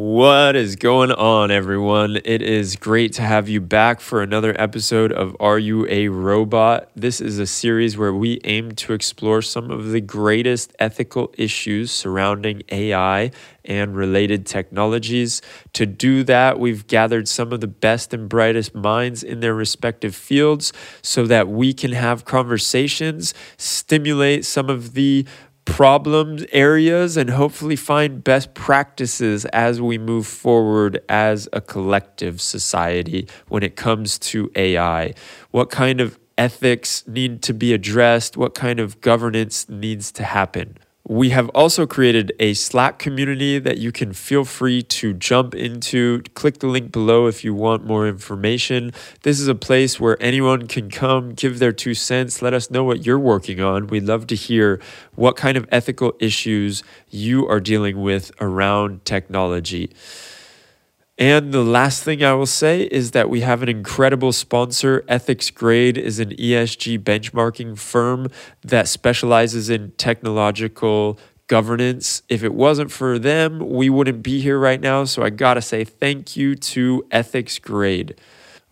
What is going on, everyone? It is great to have you back for another episode of Are You a Robot? This is a series where we aim to explore some of the greatest ethical issues surrounding AI and related technologies. To do that, we've gathered some of the best and brightest minds in their respective fields so that we can have conversations, stimulate some of the problem areas, and hopefully find best practices as we move forward as a collective society when it comes to AI. What kind of ethics need to be addressed? What kind of governance needs to happen? We have also created a Slack community that you can feel free to jump into. Click the link below if you want more information. This is a place where anyone can come, give their 2 cents, let us know what you're working on. We'd love to hear what kind of ethical issues you are dealing with around technology. And the last thing I will say is that we have an incredible sponsor. Ethics Grade is an ESG benchmarking firm that specializes in technological governance. If it wasn't for them, we wouldn't be here right now. So I gotta say thank you to Ethics Grade.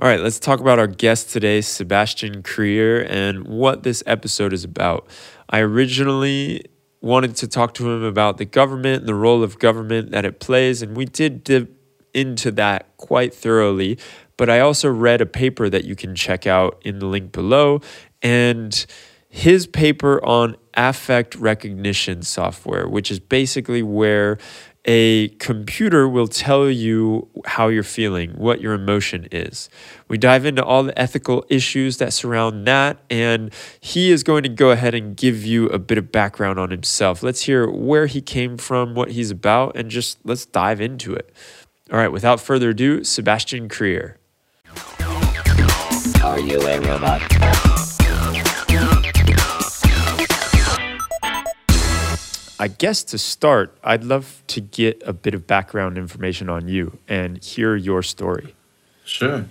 All right, let's talk about our guest today, Sebastian Krier, and what this episode is about. I originally wanted to talk to him about the government and the role of government that it plays, and we did into that quite thoroughly, but I also read a paper that you can check out in the link below, and his paper on affect recognition software, which is basically where a computer will tell you how you're feeling, what your emotion is. We dive into all the ethical issues that surround that, and he is going to go ahead and give you a bit of background on himself. Let's hear where he came from, what he's about, and just let's dive into it. All right, without further ado, Sebastian Krier. Are you a robot? I guess to start, I'd love to get a bit of background information on you and hear your story. Sure.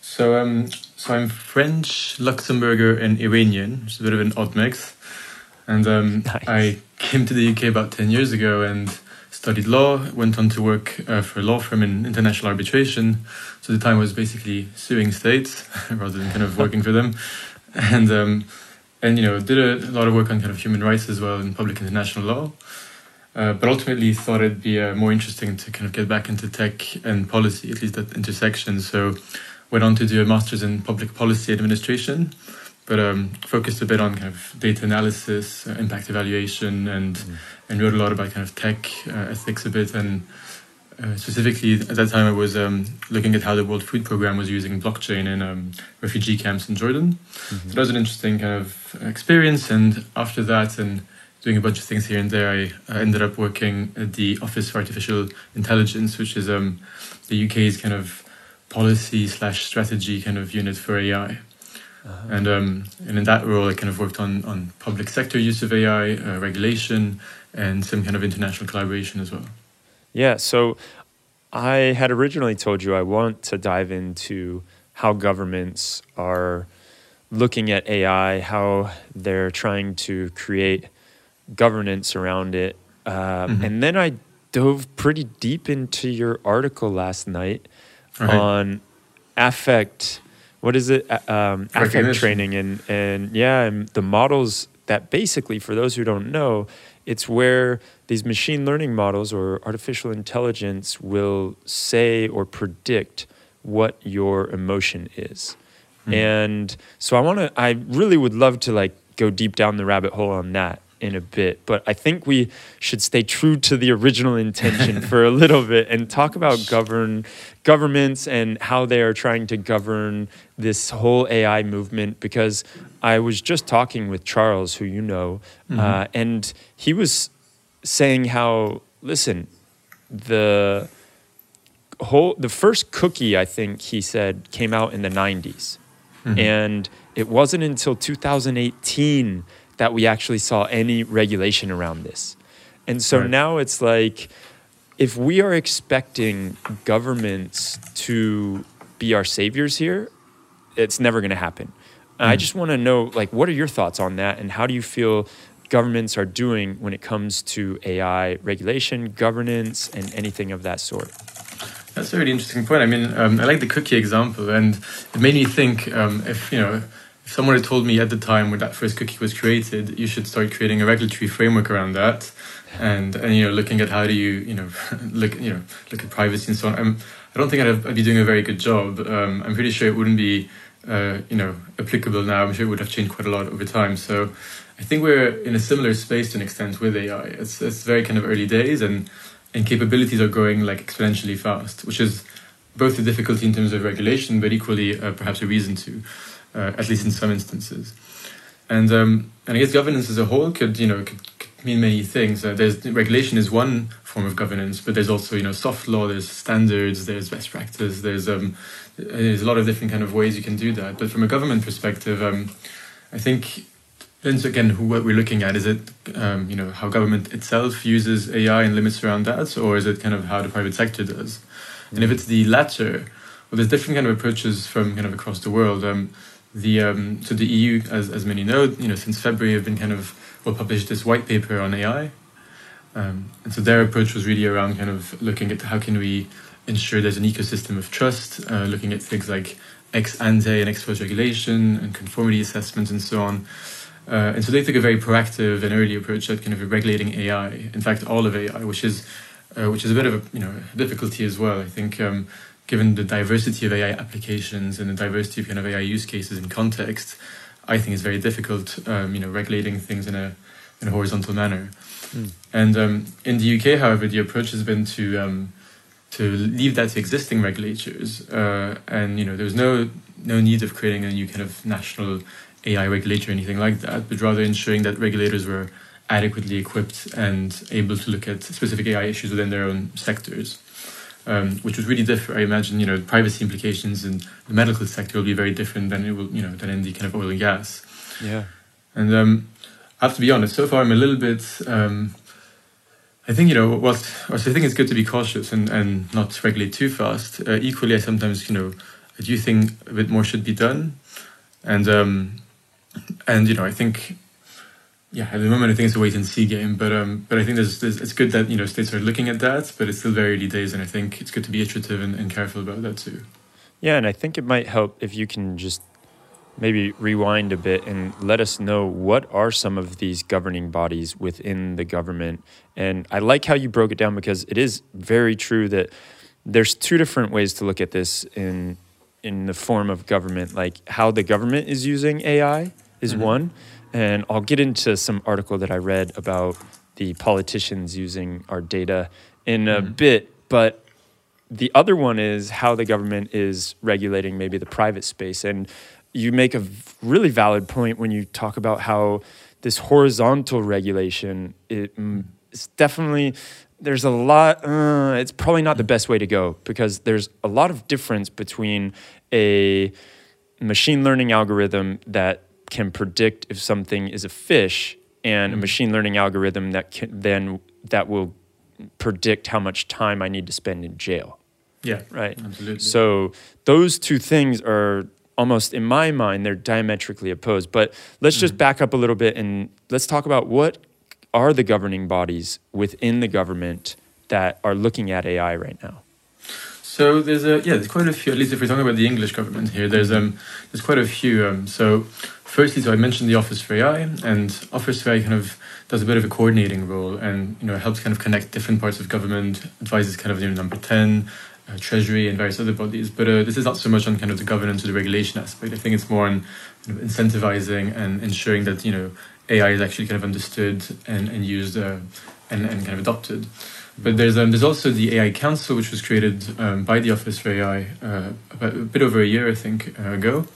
So I'm French, Luxembourger, and Iranian. It's a bit of an odd mix. And nice. I came to the UK about 10 years ago and studied law, went on to work for a law firm in international arbitration. So the time was basically suing states rather than kind of working for them. And you know, did a lot of work on kind of human rights as well in public international law. But ultimately thought it'd be more interesting to kind of get back into tech and policy, at least that intersection. So went on to do a master's in public policy administration, but focused a bit on kind of data analysis, impact evaluation, and wrote a lot about kind of tech, ethics a bit, and specifically at that time I was looking at how the World Food Programme was using blockchain in refugee camps in Jordan. So that was an interesting kind of experience, and after that and doing a bunch of things here and there, I ended up working at the Office for Artificial Intelligence, which is the UK's kind of policy/strategy kind of unit for AI. And in that role, I kind of worked on public sector use of AI, regulation, and some kind of international collaboration as well. Yeah, so I had originally told you I want to dive into how governments are looking at AI, how they're trying to create governance around it. And then I dove pretty deep into your article last night on affect. What is it? Affect training and the models that basically, for those who don't know, it's where these machine learning models or artificial intelligence will say or predict what your emotion is. And so I really would love to like go deep down the rabbit hole on that in a bit, but I think we should stay true to the original intention for a little bit and talk about governments and how they are trying to govern this whole AI movement, because I was just talking with Charles, who you know, and he was saying how, listen, the first cookie, I think he said, came out in the 90s. And it wasn't until 2018 that we actually saw any regulation around this. And so now it's like, if we are expecting governments to be our saviors here, it's never gonna happen. I just wanna know, like, what are your thoughts on that, and how do you feel governments are doing when it comes to AI regulation, governance, and anything of that sort. That's a really interesting point. I mean, I like the cookie example, and it made me think if someone had told me at the time when that first cookie was created, you should start creating a regulatory framework around that, and looking at how do you look at privacy and so on. I don't think I'd be doing a very good job. I'm pretty sure it wouldn't be applicable now. I'm sure it would have changed quite a lot over time. So I think we're in a similar space to an extent with AI. It's very kind of early days, and capabilities are growing like exponentially fast, which is both a difficulty in terms of regulation, but equally perhaps a reason to. At least in some instances, and I guess governance as a whole could mean many things. Regulation is one form of governance, but there's also soft law, there's standards, there's best practice, there's a lot of different kind of ways you can do that. But from a government perspective, I think depends again what we're looking at. Is it how government itself uses AI and limits around that, or is it kind of how the private sector does? Mm-hmm. And if it's the latter, well, there's different kind of approaches from kind of across the world. So the EU, as many know, since February have been published this white paper on AI, and so their approach was really around kind of looking at how can we ensure there's an ecosystem of trust, looking at things like ex ante and ex post regulation and conformity assessments and so on. And so they took a very proactive and early approach at kind of regulating AI. In fact, all of AI, which is a bit of a difficulty as well, I think. Given the diversity of AI applications and the diversity of AI use cases and context, I think it's very difficult, regulating things in a horizontal manner. Mm. And in the UK, however, the approach has been to leave that to existing regulators, and there's no need of creating a new kind of national AI regulator or anything like that, but rather ensuring that regulators were adequately equipped and able to look at specific AI issues within their own sectors. Which would really differ. I imagine, privacy implications in the medical sector will be very different than it will, than in the kind of oil and gas. Yeah. And I have to be honest. So far, I'm a little bit. I think whilst I think it's good to be cautious and not regulate too fast. Equally, I sometimes I do think a bit more should be done, and I think. Yeah, at the moment I think it's a wait and see game, but I think it's good that states are looking at that, but it's still very early days, and I think it's good to be iterative and careful about that too. Yeah, and I think it might help if you can just maybe rewind a bit and let us know what are some of these governing bodies within the government. And I like how you broke it down, because it is very true that there's two different ways to look at this in the form of government, like how the government is using AI is mm-hmm. one. And I'll get into some article that I read about the politicians using our data in a bit. But the other one is how the government is regulating maybe the private space. And you make a really valid point when you talk about how this horizontal regulation, it's definitely, there's a lot, it's probably not the best way to go, because there's a lot of difference between a machine learning algorithm that can predict if something is a fish, and a machine learning algorithm that will predict how much time I need to spend in jail. Yeah, right. Absolutely. So those two things are almost, in my mind, they're diametrically opposed. But let's just back up a little bit and let's talk about what are the governing bodies within the government that are looking at AI right now. So there's quite a few. At least if we're talking about the English government here, there's quite a few. So. Firstly, I mentioned the Office for AI, and Office for AI kind of does a bit of a coordinating role, and helps kind of connect different parts of government, advises kind of number 10, Treasury, and various other bodies. But this is not so much on kind of the governance or the regulation aspect. I think it's more on incentivizing and ensuring that AI is actually kind of understood and used and kind of adopted. But there's also the AI Council, which was created by the Office for AI a bit over a year, I think, ago.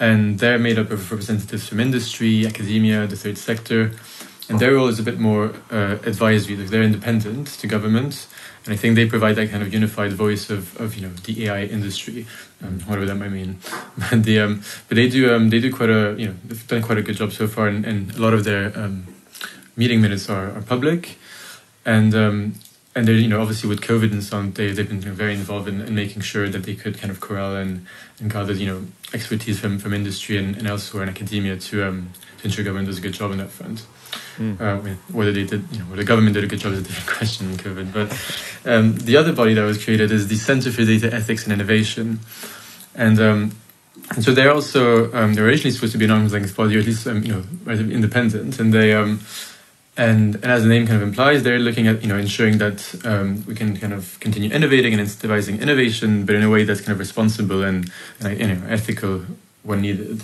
And they're made up of representatives from industry, academia, the third sector, and their role is a bit more advisory. They're independent to government, and I think they provide that kind of unified voice of the AI industry, whatever that might mean. But they do quite a they've done quite a good job so far, and a lot of their meeting minutes are public, and they're obviously with COVID and so on, they've been very involved in making sure that they could kind of corral and gather expertise from industry and elsewhere in academia to ensure government does a good job on that front. Whether they did, whether the government did a good job is a different question in COVID. But the other body that was created is the Center for Data Ethics and Innovation, and so they're also they were originally supposed to be an arm's-length body, or at least relatively independent, and they and as the name kind of implies, they're looking at ensuring that we can kind of continue innovating and incentivizing innovation, but in a way that's kind of responsible and ethical when needed.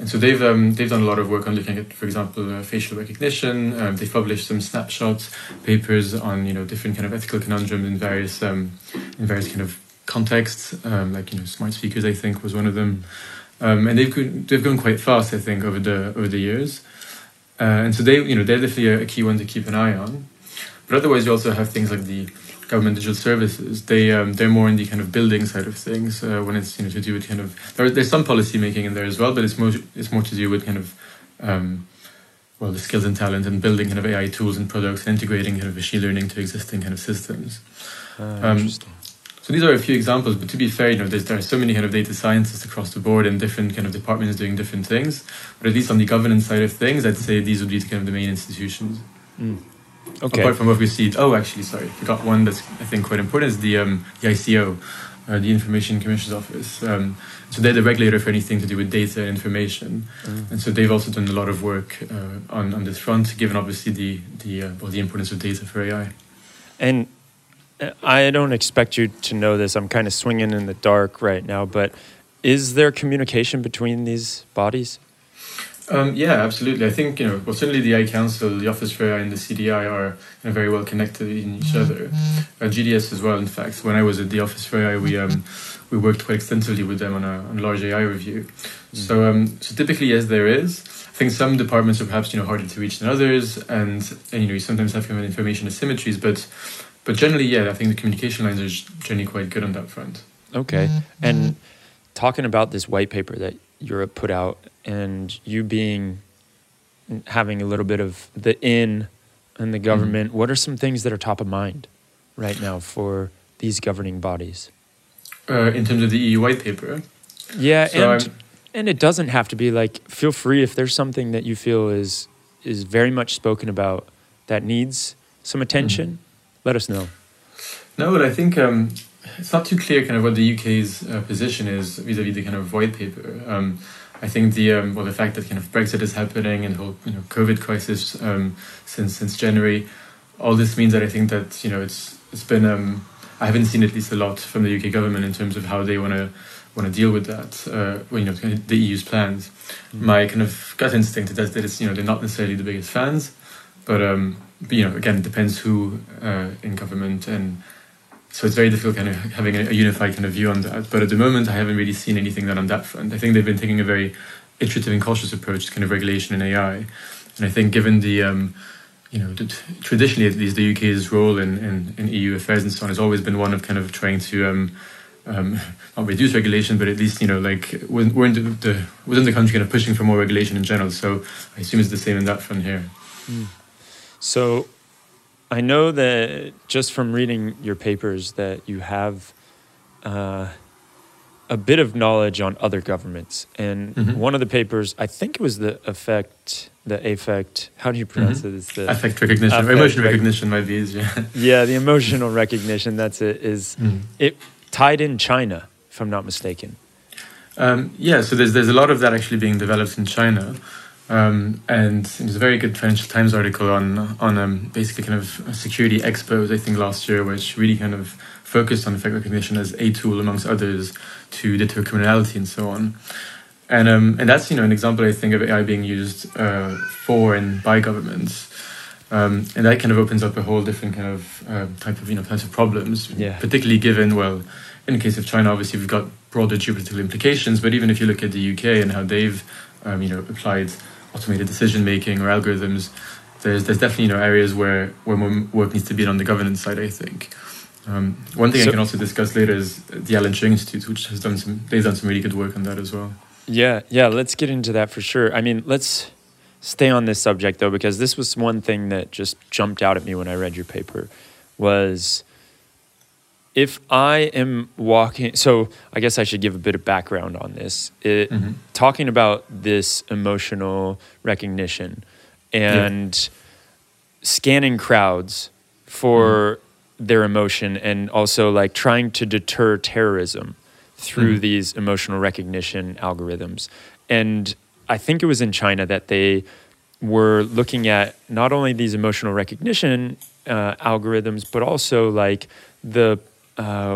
And so they've done a lot of work on looking at, for example, facial recognition. They've published some snapshot papers on different kind of ethical conundrums in various kind of contexts, like smart speakers, I think, was one of them. And they've gone quite fast, I think, over the years. And so they're definitely a key one to keep an eye on. But otherwise, you also have things like the government digital services. They're more in the kind of building side of things when it's to do with kind of there's some policy making in there as well, but it's more to do with kind of the skills and talent and building kind of AI tools and products and integrating kind of machine learning to existing kind of systems. Interesting. So these are a few examples, but to be fair, there are so many kind of data scientists across the board and different kind of departments doing different things. But at least on the governance side of things, I'd say these would be kind of the main institutions. Mm. Okay. Apart from what we see, forgot one that's I think quite important is the ICO, the Information Commissioner's Office. So they're the regulator for anything to do with data and information, and so they've also done a lot of work on this front, given obviously the importance of data for AI. And I don't expect you to know this. I'm kind of swinging in the dark right now, but is there communication between these bodies? Yeah, absolutely. I think, certainly the AI Council, the Office for AI and the CDI are very well connected in each other. GDS as well, in fact. When I was at the Office for AI, we worked quite extensively with them on a large AI review. So typically, yes, there is. I think some departments are perhaps, harder to reach than others, and you sometimes have kind of information asymmetries, but generally, yeah, I think the communication lines are generally quite good on that front. Okay. And talking about this white paper that Europe put out, and you having a little bit of the in the government, what are some things that are top of mind right now for these governing bodies? In terms of the EU white paper? Yeah, so and it doesn't have to be feel free if there's something that you feel is very much spoken about that needs some attention, let us know. No, but I think it's not too clear kind of what the UK's position is vis-a-vis the kind of white paper. I think the fact that kind of Brexit is happening and the whole COVID crisis since January, all this means that I think that it's been I haven't seen at least a lot from the UK government in terms of how they want to deal with that. The EU's plans. My kind of gut instinct is that it's they're not necessarily the biggest fans, but again it depends who in government and. So it's very difficult kind of having a unified kind of view on that. But at the moment, I haven't really seen anything that on that front. I think they've been taking a very iterative and cautious approach to kind of regulation in AI. And I think given the, traditionally at least the UK's role in EU affairs and so on has always been one of kind of trying to not reduce regulation, but at least, wasn't the country kind of pushing for more regulation in general. So I assume it's the same in that front here. Mm. So I know that just from reading your papers that you have a bit of knowledge on other governments. And one of the papers, I think it was the affect, how do you pronounce it? It's the affect recognition. Emotion recognition might be easier. Yeah, the emotional recognition, that's it, it tied in China, if I'm not mistaken. So there's a lot of that actually being developed in China. And there's a very good Financial Times article on basically kind of security expos, I think, last year, which really kind of focused on effect recognition as a tool, amongst others, to deter criminality and so on. And that's, an example, I think, of AI being used for and by governments. And that kind of opens up a whole different kind of type of, types of problems, particularly given, in the case of China, obviously, we've got broader geopolitical implications, but even if you look at the UK and how they've, applied automated decision making or algorithms, there's definitely areas where more work needs to be done on the governance side, I think. One thing I can also discuss later is the Alan Turing Institute, which has done some really good work on that as well. Yeah, let's get into that for sure. Let's stay on this subject though, because this was one thing that just jumped out at me when I read your paper was if I am walking, so I guess I should give a bit of background on this. Talking about this emotional recognition, and scanning crowds for their emotion, and also like trying to deter terrorism through these emotional recognition algorithms. And I think it was in China that they were looking at not only these emotional recognition algorithms, but also like the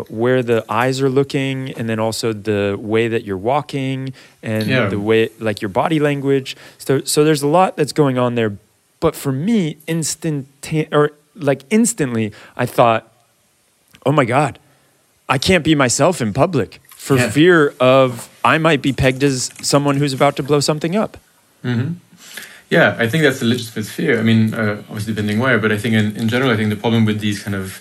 where the eyes are looking, and then also the way that you're walking, and the way, like, your body language. So there's a lot that's going on there. But for me, instantly, I thought, oh my God, I can't be myself in public for fear of I might be pegged as someone who's about to blow something up. Mm-hmm. Yeah, I think that's a legitimate fear. I mean, obviously depending where, but I think in general, I think the problem with these kind of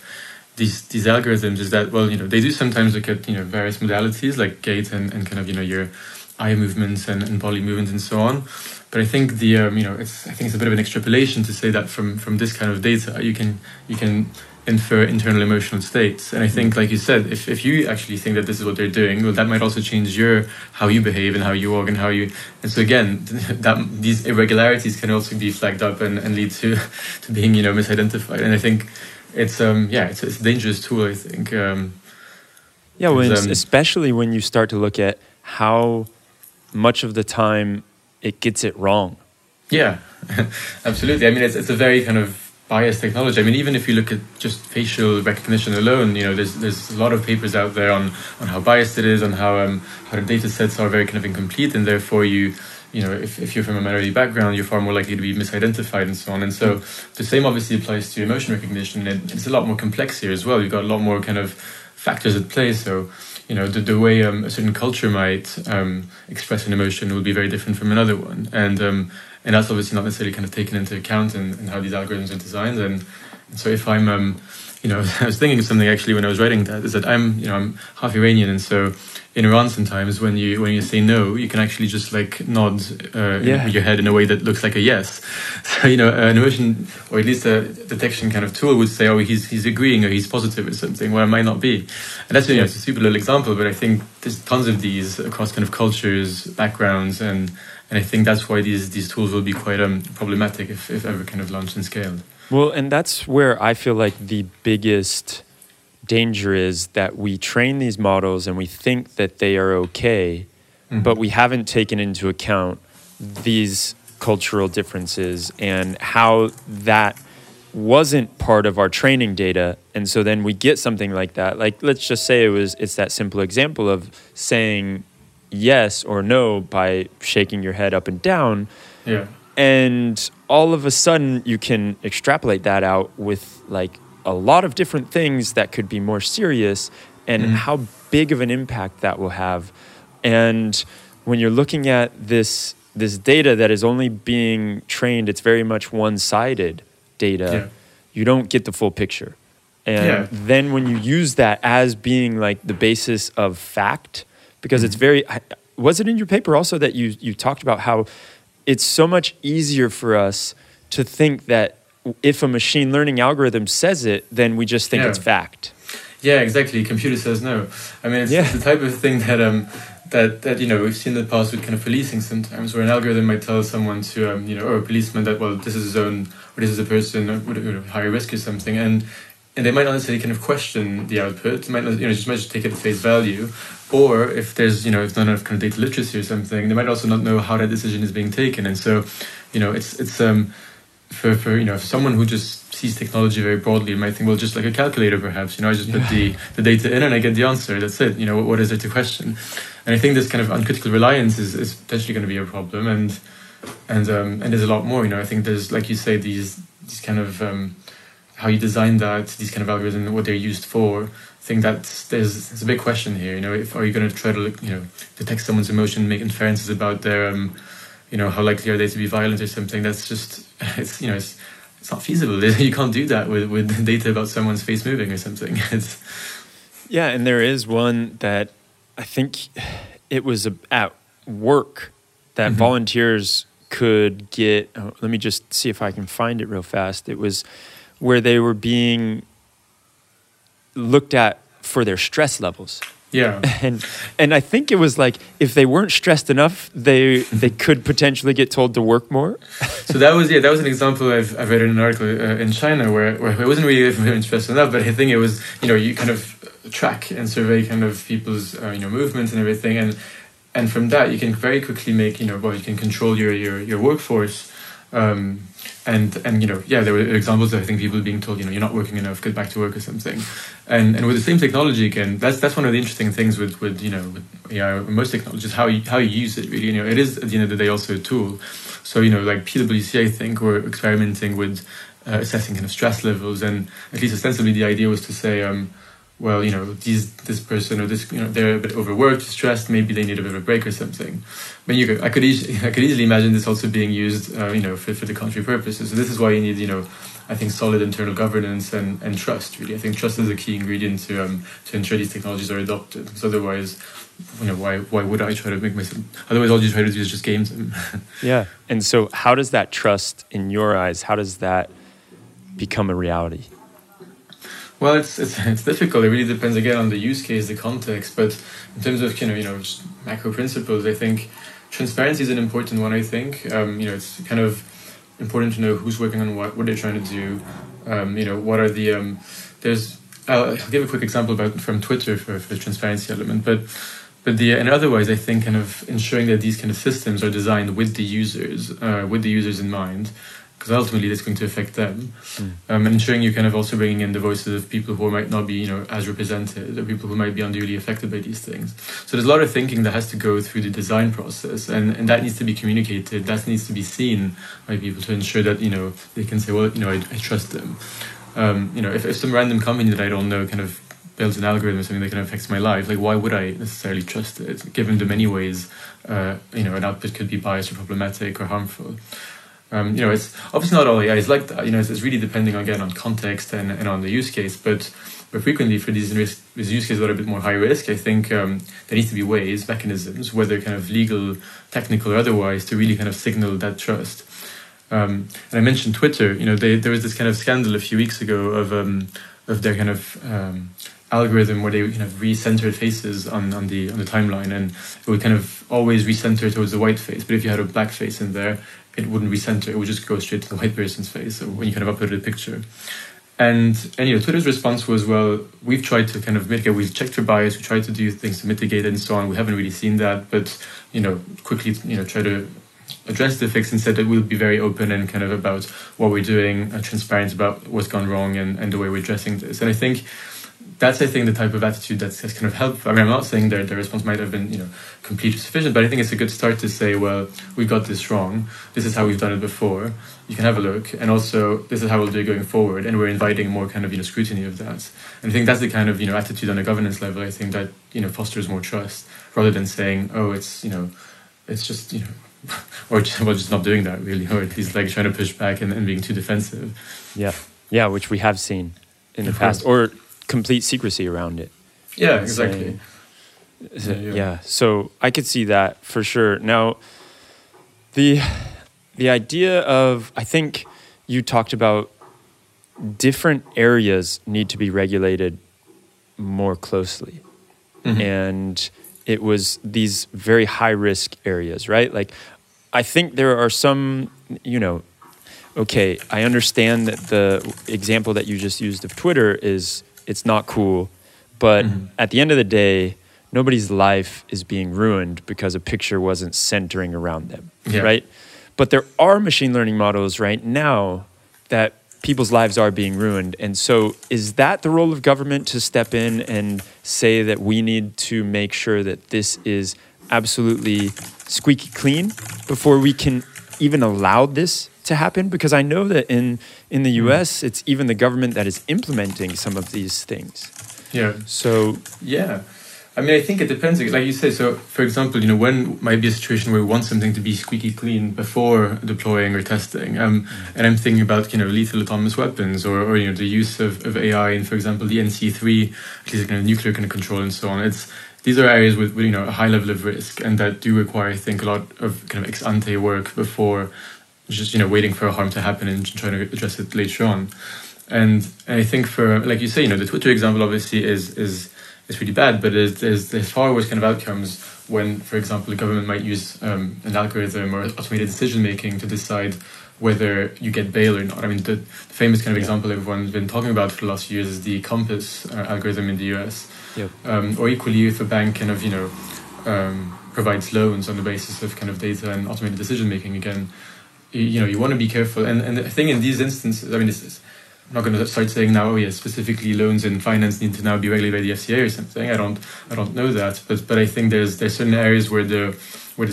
these algorithms is that, well, you know, they do sometimes look at, you know, various modalities like gait and kind of, you know, your eye movements and body movements and so on. But I think the you know, I think it's a bit of an extrapolation to say that from this kind of data you can infer internal emotional states. And I think, like you said, if you actually think that this is what they're doing, well, that might also change how you behave and how you walk and how you. And so again, these irregularities can also be flagged up and lead to being, you know, misidentified. And I think it's a dangerous tool. I think especially when you start to look at how much of the time it gets it wrong. Yeah, absolutely. I mean, it's a very kind of biased technology. I mean, even if you look at just facial recognition alone, you know, there's a lot of papers out there on how biased it is, on how the data sets are very kind of incomplete, and therefore you know, if you're from a minority background, you're far more likely to be misidentified and so on. And so the same obviously applies to emotion recognition, and it's a lot more complex here as well. You've got a lot more kind of factors at play. So, you know, the way a certain culture might express an emotion will be very different from another one. And that's obviously not necessarily kind of taken into account in how these algorithms are designed. And so if I'm, you know, I was thinking of something actually when I was writing that, is that I'm half Iranian. And so in Iran, sometimes when you say no, you can actually just like nod with your head in a way that looks like a yes. So, you know, an emotion, or at least a detection kind of tool would say, oh, he's agreeing, or he's positive or something, where it might not be. And that's, you know, it's a super little example, but I think there's tons of these across kind of cultures, backgrounds, and I think that's why these tools will be quite problematic if ever kind of launched and scaled. Well, and that's where I feel like the biggest danger is that we train these models and we think that they are okay, but we haven't taken into account these cultural differences and how that wasn't part of our training data. And so then we get something like that. Like, let's just say it's that simple example of saying yes or no by shaking your head up and down. Yeah. And all of a sudden you can extrapolate that out with like a lot of different things that could be more serious, and how big of an impact that will have. And when you're looking at this data that is only being trained, it's very much one-sided data. Yeah. You don't get the full picture. And then when you use that as being like the basis of fact, because it's very... Was it in your paper also that you talked about how it's so much easier for us to think that if a machine learning algorithm says it, then we just think it's fact? Yeah, exactly. Computer says no. I mean, it's the type of thing that... That you know, we've seen in the past with kind of policing sometimes, where an algorithm might tell someone to you know, or a policeman, that, well, this is a zone, or this is a person with high risk or something, and they might not necessarily kind of question the output. They might not, you know, just take it at face value. Or if there's, you know, if not enough kind of data literacy or something, they might also not know how that decision is being taken. And so, you know, it's for you know, for someone who just sees technology very broadly, you might think, well, just like a calculator perhaps, you know, I just put the data in and I get the answer, that's it, you know, what is there to question? And I think this kind of uncritical reliance is potentially going to be a problem, and there's a lot more, you know. I think there's, like you say, these kind of how you design that, these kind of algorithms, what they're used for. I think there's a big question here, you know. If are you going to try to look, you know, detect someone's emotion, make inferences about their you know, how likely are they to be violent or something? That's just, it's, you know, it's not feasible. You can't do that with data about someone's face moving or something. Yeah, and there is one that I think it was at work that volunteers could get, let me just see if I can find it real fast. It was where they were being looked at for their stress levels. Yeah. And I think it was like, if they weren't stressed enough, they could potentially get told to work more. So that was an example I've read in an article in China where it wasn't really stressed enough, but I think it was, you kind of track and survey kind of people's, movements and everything. And from that, you can very quickly make, you can control your workforce. There were examples of, I think, people being told, you're not working enough, get back to work or something. And with the same technology, again, that's one of the interesting things with most technologies, how you use it, really. It is, at the end of the day, also a tool. So, like PwC, I think, were experimenting with assessing kind of stress levels. And at least ostensibly, the idea was to say, this person or this, they're a bit overworked, stressed. Maybe they need a bit of a break or something. But I could easily imagine this also being used, for the country purposes. So this is why you need, I think, solid internal governance and trust. Really, I think trust is a key ingredient to ensure these technologies are adopted. Because otherwise, why would I try to make myself? Otherwise, all you try to do is just game them. Yeah. And so, how does that trust, in your eyes, how does that become a reality? Well, it's difficult. It really depends, again, on the use case, the context. But in terms of just macro principles, I think transparency is an important one. I think it's kind of important to know who's working on what they're trying to do. What are the I'll give a quick example from Twitter for the transparency element, but otherwise I think kind of ensuring that these kind of systems are designed with the users in mind. Because ultimately that's going to affect them. And ensuring you're kind of also bringing in the voices of people who might not be, as represented, or people who might be unduly affected by these things. So there's a lot of thinking that has to go through the design process, and that needs to be communicated, that needs to be seen by people to ensure that, they can say, well, I trust them. If some random company that I don't know kind of builds an algorithm or something that kind of affects my life, like why would I necessarily trust it, given the many ways, an output could be biased or problematic or harmful. It's obviously not all AI is like that. It's really depending, again, on context and on the use case. But frequently for these use cases that are a bit more high risk, I think there needs to be ways, mechanisms, whether kind of legal, technical, or otherwise, to really kind of signal that trust. And I mentioned Twitter. There was this kind of scandal a few weeks ago of their kind of algorithm where they would kind of re-centered faces on the timeline, and it would kind of always recenter towards the white face. But if you had a black face in there, it wouldn't recenter, it would just go straight to the white person's face so when you kind of uploaded a picture. And Twitter's response was, well, we've tried to kind of mitigate, we've checked for bias, we tried to do things to mitigate it and so on. We haven't really seen that, but, quickly, try to address the fix and said that we'll be very open and kind of about what we're doing, transparent about what's gone wrong and the way we're addressing this. And I think that's the type of attitude that's kind of helpful. I mean, I'm not saying their response might have been, completely sufficient, but I think it's a good start to say, well, we got this wrong. This is how we've done it before. You can have a look. And also, this is how we'll do it going forward. And we're inviting more kind of, scrutiny of that. And I think that's the kind of, attitude on a governance level, I think that, fosters more trust rather than saying, oh, it's, it's just, or just not doing that really, or at least like trying to push back and being too defensive. Yeah. Yeah. Which we have seen in the past. Or complete secrecy around it. Yeah, exactly. Yeah, so I could see that for sure. Now, the idea of, I think you talked about different areas need to be regulated more closely. Mm-hmm. And it was these very high-risk areas, right? Like, I think there are some, okay, I understand that the example that you just used of Twitter is it's not cool, but at the end of the day, nobody's life is being ruined because a picture wasn't centering around them, right? But there are machine learning models right now that people's lives are being ruined. And so is that the role of government to step in and say that we need to make sure that this is absolutely squeaky clean before we can even allow this to happen? Because I know that in the US, it's even the government that is implementing some of these things. Yeah. So, yeah. I mean, I think it depends, like you say. So, for example, when might be a situation where we want something to be squeaky clean before deploying or testing. And I'm thinking about, lethal autonomous weapons or the use of AI and, for example, the NC3, at least kind of nuclear kind of control and so on. These are areas with a high level of risk and that do require, I think, a lot of kind of ex ante work before just, waiting for harm to happen and trying to address it later on. And I think for, like you say, the Twitter example obviously is it's really bad, but there's far worse kind of outcomes when, for example, a government might use an algorithm or automated decision-making to decide whether you get bail or not. I mean, the famous kind of example everyone's been talking about for the last years is the COMPAS algorithm in the US. Yeah. Or equally, if a bank kind of, provides loans on the basis of kind of data and automated decision-making, again, you want to be careful. And the thing in these instances, I mean, I'm not going to start saying now, specifically loans and finance need to now be regulated by the FCA or something. I don't know that, but I think there's certain areas where the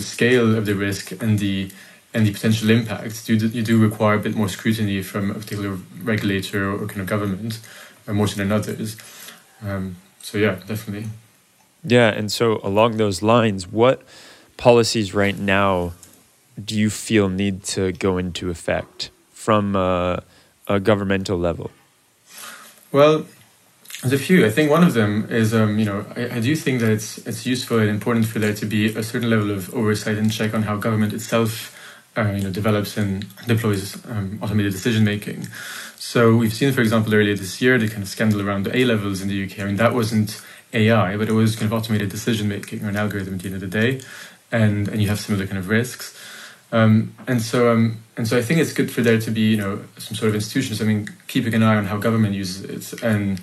scale of the risk and the potential impacts you do require a bit more scrutiny from a particular regulator or kind of government, more so than others. So yeah, definitely. Yeah, and so along those lines, what policies right now do you feel need to go into effect from a governmental level? Well, there's a few. I think one of them is, I do think that it's useful and important for there to be a certain level of oversight and check on how government itself, develops and deploys automated decision making. So we've seen, for example, earlier this year, the kind of scandal around the A levels in the UK. I mean, that wasn't AI, but it was kind of automated decision making or an algorithm at the end of the day, and you have similar kind of risks. And so I think it's good for there to be, some sort of institutions. I mean, keeping an eye on how government uses it and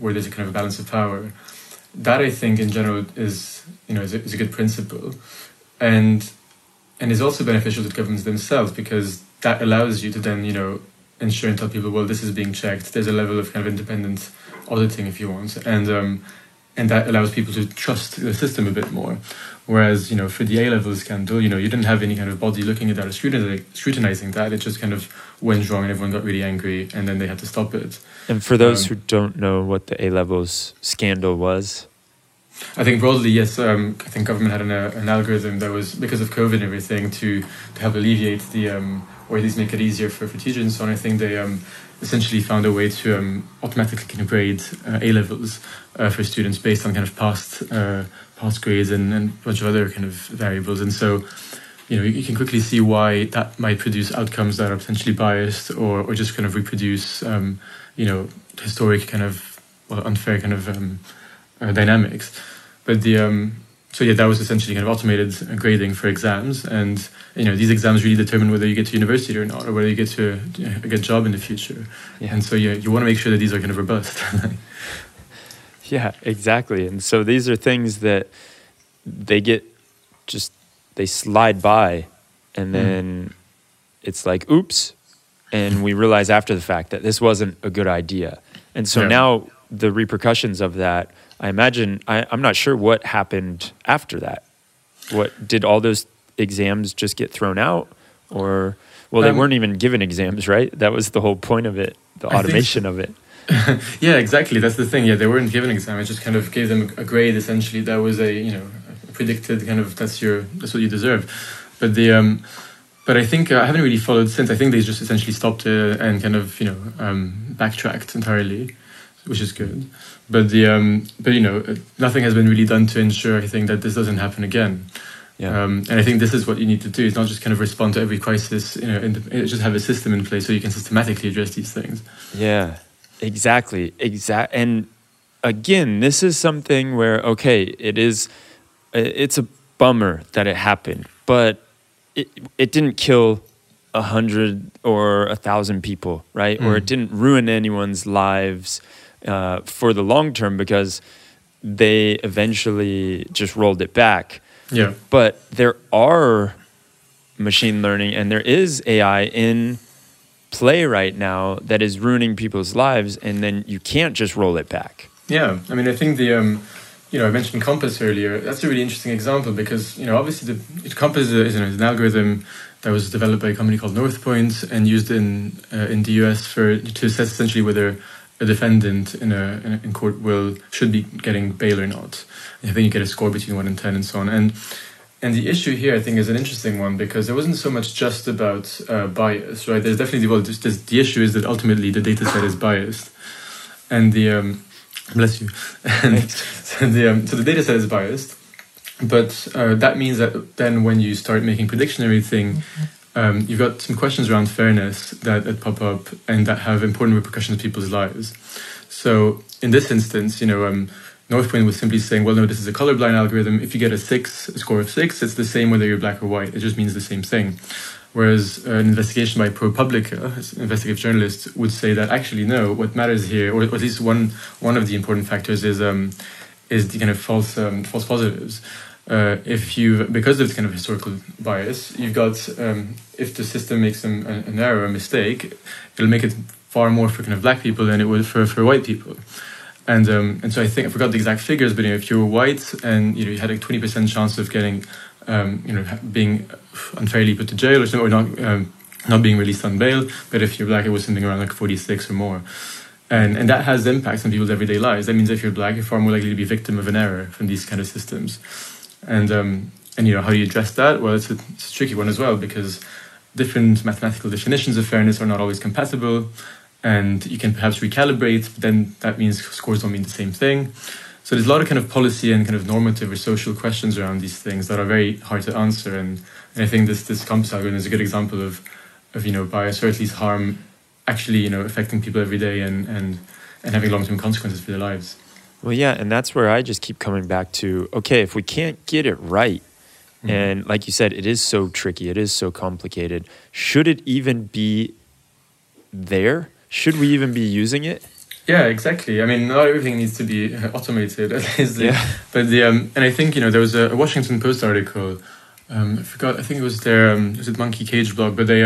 where there's a kind of a balance of power. That, I think, in general is a good principle, and is also beneficial to governments themselves, because that allows you to then, ensure and tell people, well, this is being checked. There's a level of kind of independent auditing, if you want, and that allows people to trust the system a bit more. Whereas, for the A-level scandal, you didn't have any kind of body looking at that or scrutinizing that. It just kind of went wrong and everyone got really angry and then they had to stop it. And for those who don't know what the A-levels scandal was? I think broadly, yes. I think government had an algorithm that was, because of COVID and everything, to help alleviate the, or at least make it easier for teachers and so on. I think they essentially found a way to automatically kind of grade A-levels for students based on kind of past grades and a bunch of other kind of variables. And so, you can quickly see why that might produce outcomes that are potentially biased or just kind of reproduce, historic kind of, unfair kind of dynamics. But that was essentially kind of automated grading for exams. And, these exams really determine whether you get to university or not, or whether you get to a good job in the future. Yeah. And so, you want to make sure that these are kind of robust. Yeah, exactly. And so these are things that they slide by, and then it's like, oops. And we realize after the fact that this wasn't a good idea. And so now the repercussions of that, I imagine, I'm not sure what happened after that. What, did all those exams just get thrown out? Or, well, they weren't even given exams, right? That was the whole point of it, the automation of it. Yeah, exactly. That's the thing. Yeah, they weren't given an exam. It just kind of gave them a grade, essentially. That was a predicted kind of, that's what you deserve. But but I think I haven't really followed since. I think they just essentially stopped and kind of backtracked entirely, which is good. But nothing has been really done to ensure, I think, that this doesn't happen again. Yeah. And I think this is what you need to do. It's not just kind of respond to every crisis. Just have a system in place so you can systematically address these things. Yeah. Exactly. And again, this is something where, okay, it's a bummer that it happened, but it didn't kill 100 or 1,000 people, right? Or it didn't ruin anyone's lives for the long term, because they eventually just rolled it back. Yeah. But there are machine learning and there is AI in play right now that is ruining people's lives, and then you can't just roll it back. Yeah, I mean, I think the, I mentioned COMPAS earlier. That's a really interesting example because, obviously COMPAS is an algorithm that was developed by a company called Northpoint and used in the US to assess essentially whether a defendant in court should be getting bail or not. And I think you get a score between 1 and 10 and so on. And the issue here, I think, is an interesting one because it wasn't so much just about bias, right? There's definitely the issue is that ultimately the data set is biased, and the bless you, and so the data set is biased, but that means that then when you start making prediction and everything, you've got some questions around fairness that pop up and that have important repercussions in people's lives. So in this instance, Northpoint was simply saying, well, no, this is a colorblind algorithm. If you get a score of six, it's the same whether you're black or white. It just means the same thing. Whereas an investigation by ProPublica, investigative journalists, would say that actually, no, what matters here, or at least one of the important factors, is the kind of false positives. Because of this kind of historical bias, you've got, if the system makes an error, a mistake, it'll make it far more for kind of black people than it would for white people. And so I think, I forgot the exact figures, but if you were white and you had a 20% chance of getting, being unfairly put to jail or something, or not being released on bail, but if you're black, it was something around like 46 or more. And that has impacts on people's everyday lives. That means if you're black, you're far more likely to be a victim of an error from these kind of systems. And how do you address that? Well, it's a tricky one as well, because different mathematical definitions of fairness are not always compatible, and you can perhaps recalibrate, but then that means scores don't mean the same thing. So there's a lot of kind of policy and kind of normative or social questions around these things that are very hard to answer, and I think this COMPAS algorithm is a good example of bias, or at least harm actually affecting people every day and having long-term consequences for their lives. Well, yeah, and that's where I just keep coming back to, okay, if we can't get it right, and like you said, it is so tricky, it is so complicated, should it even be there? Should we even be using it? Yeah, exactly. I mean, not everything needs to be automated. But I think, there was a Washington Post article, I think it was their, was it Monkey Cage blog, but they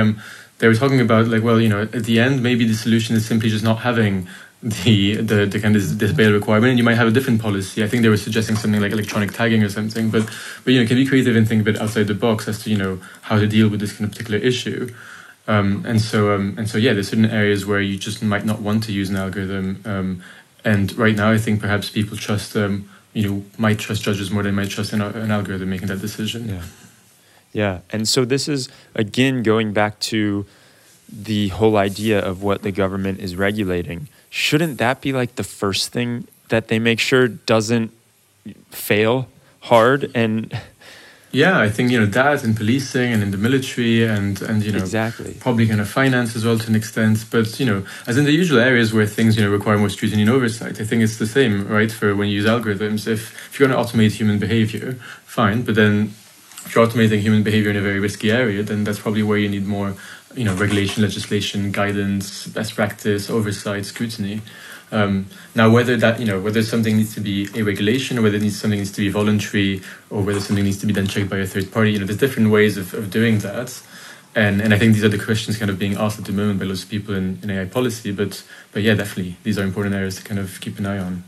were talking about, like, well, at the end, maybe the solution is simply just not having the kind of this bail requirement, and you might have a different policy. I think they were suggesting something like electronic tagging or something, but can be creative and think a bit outside the box as to how to deal with this kind of particular issue. And so there's certain areas where you just might not want to use an algorithm. And right now, I think perhaps people trust might trust judges more than might trust an algorithm making that decision. Yeah, and so this is again going back to the whole idea of what the government is regulating. Shouldn't that be like the first thing that they make sure doesn't fail hard? And yeah, I think that in policing and in the military and exactly, probably kind of finance as well to an extent. But as in the usual areas where things require more scrutiny and oversight, I think it's the same, right? For when you use algorithms, if you're going to automate human behavior, fine. But then if you're automating human behavior in a very risky area, then that's probably where you need more regulation, legislation, guidance, best practice, oversight, scrutiny. Now, whether something needs to be a regulation, or whether something needs to be voluntary, or whether something needs to be then checked by a third party, there's different ways of doing that. And I think these are the questions kind of being asked at the moment by lots of people in AI policy. But yeah, definitely, these are important areas to kind of keep an eye on.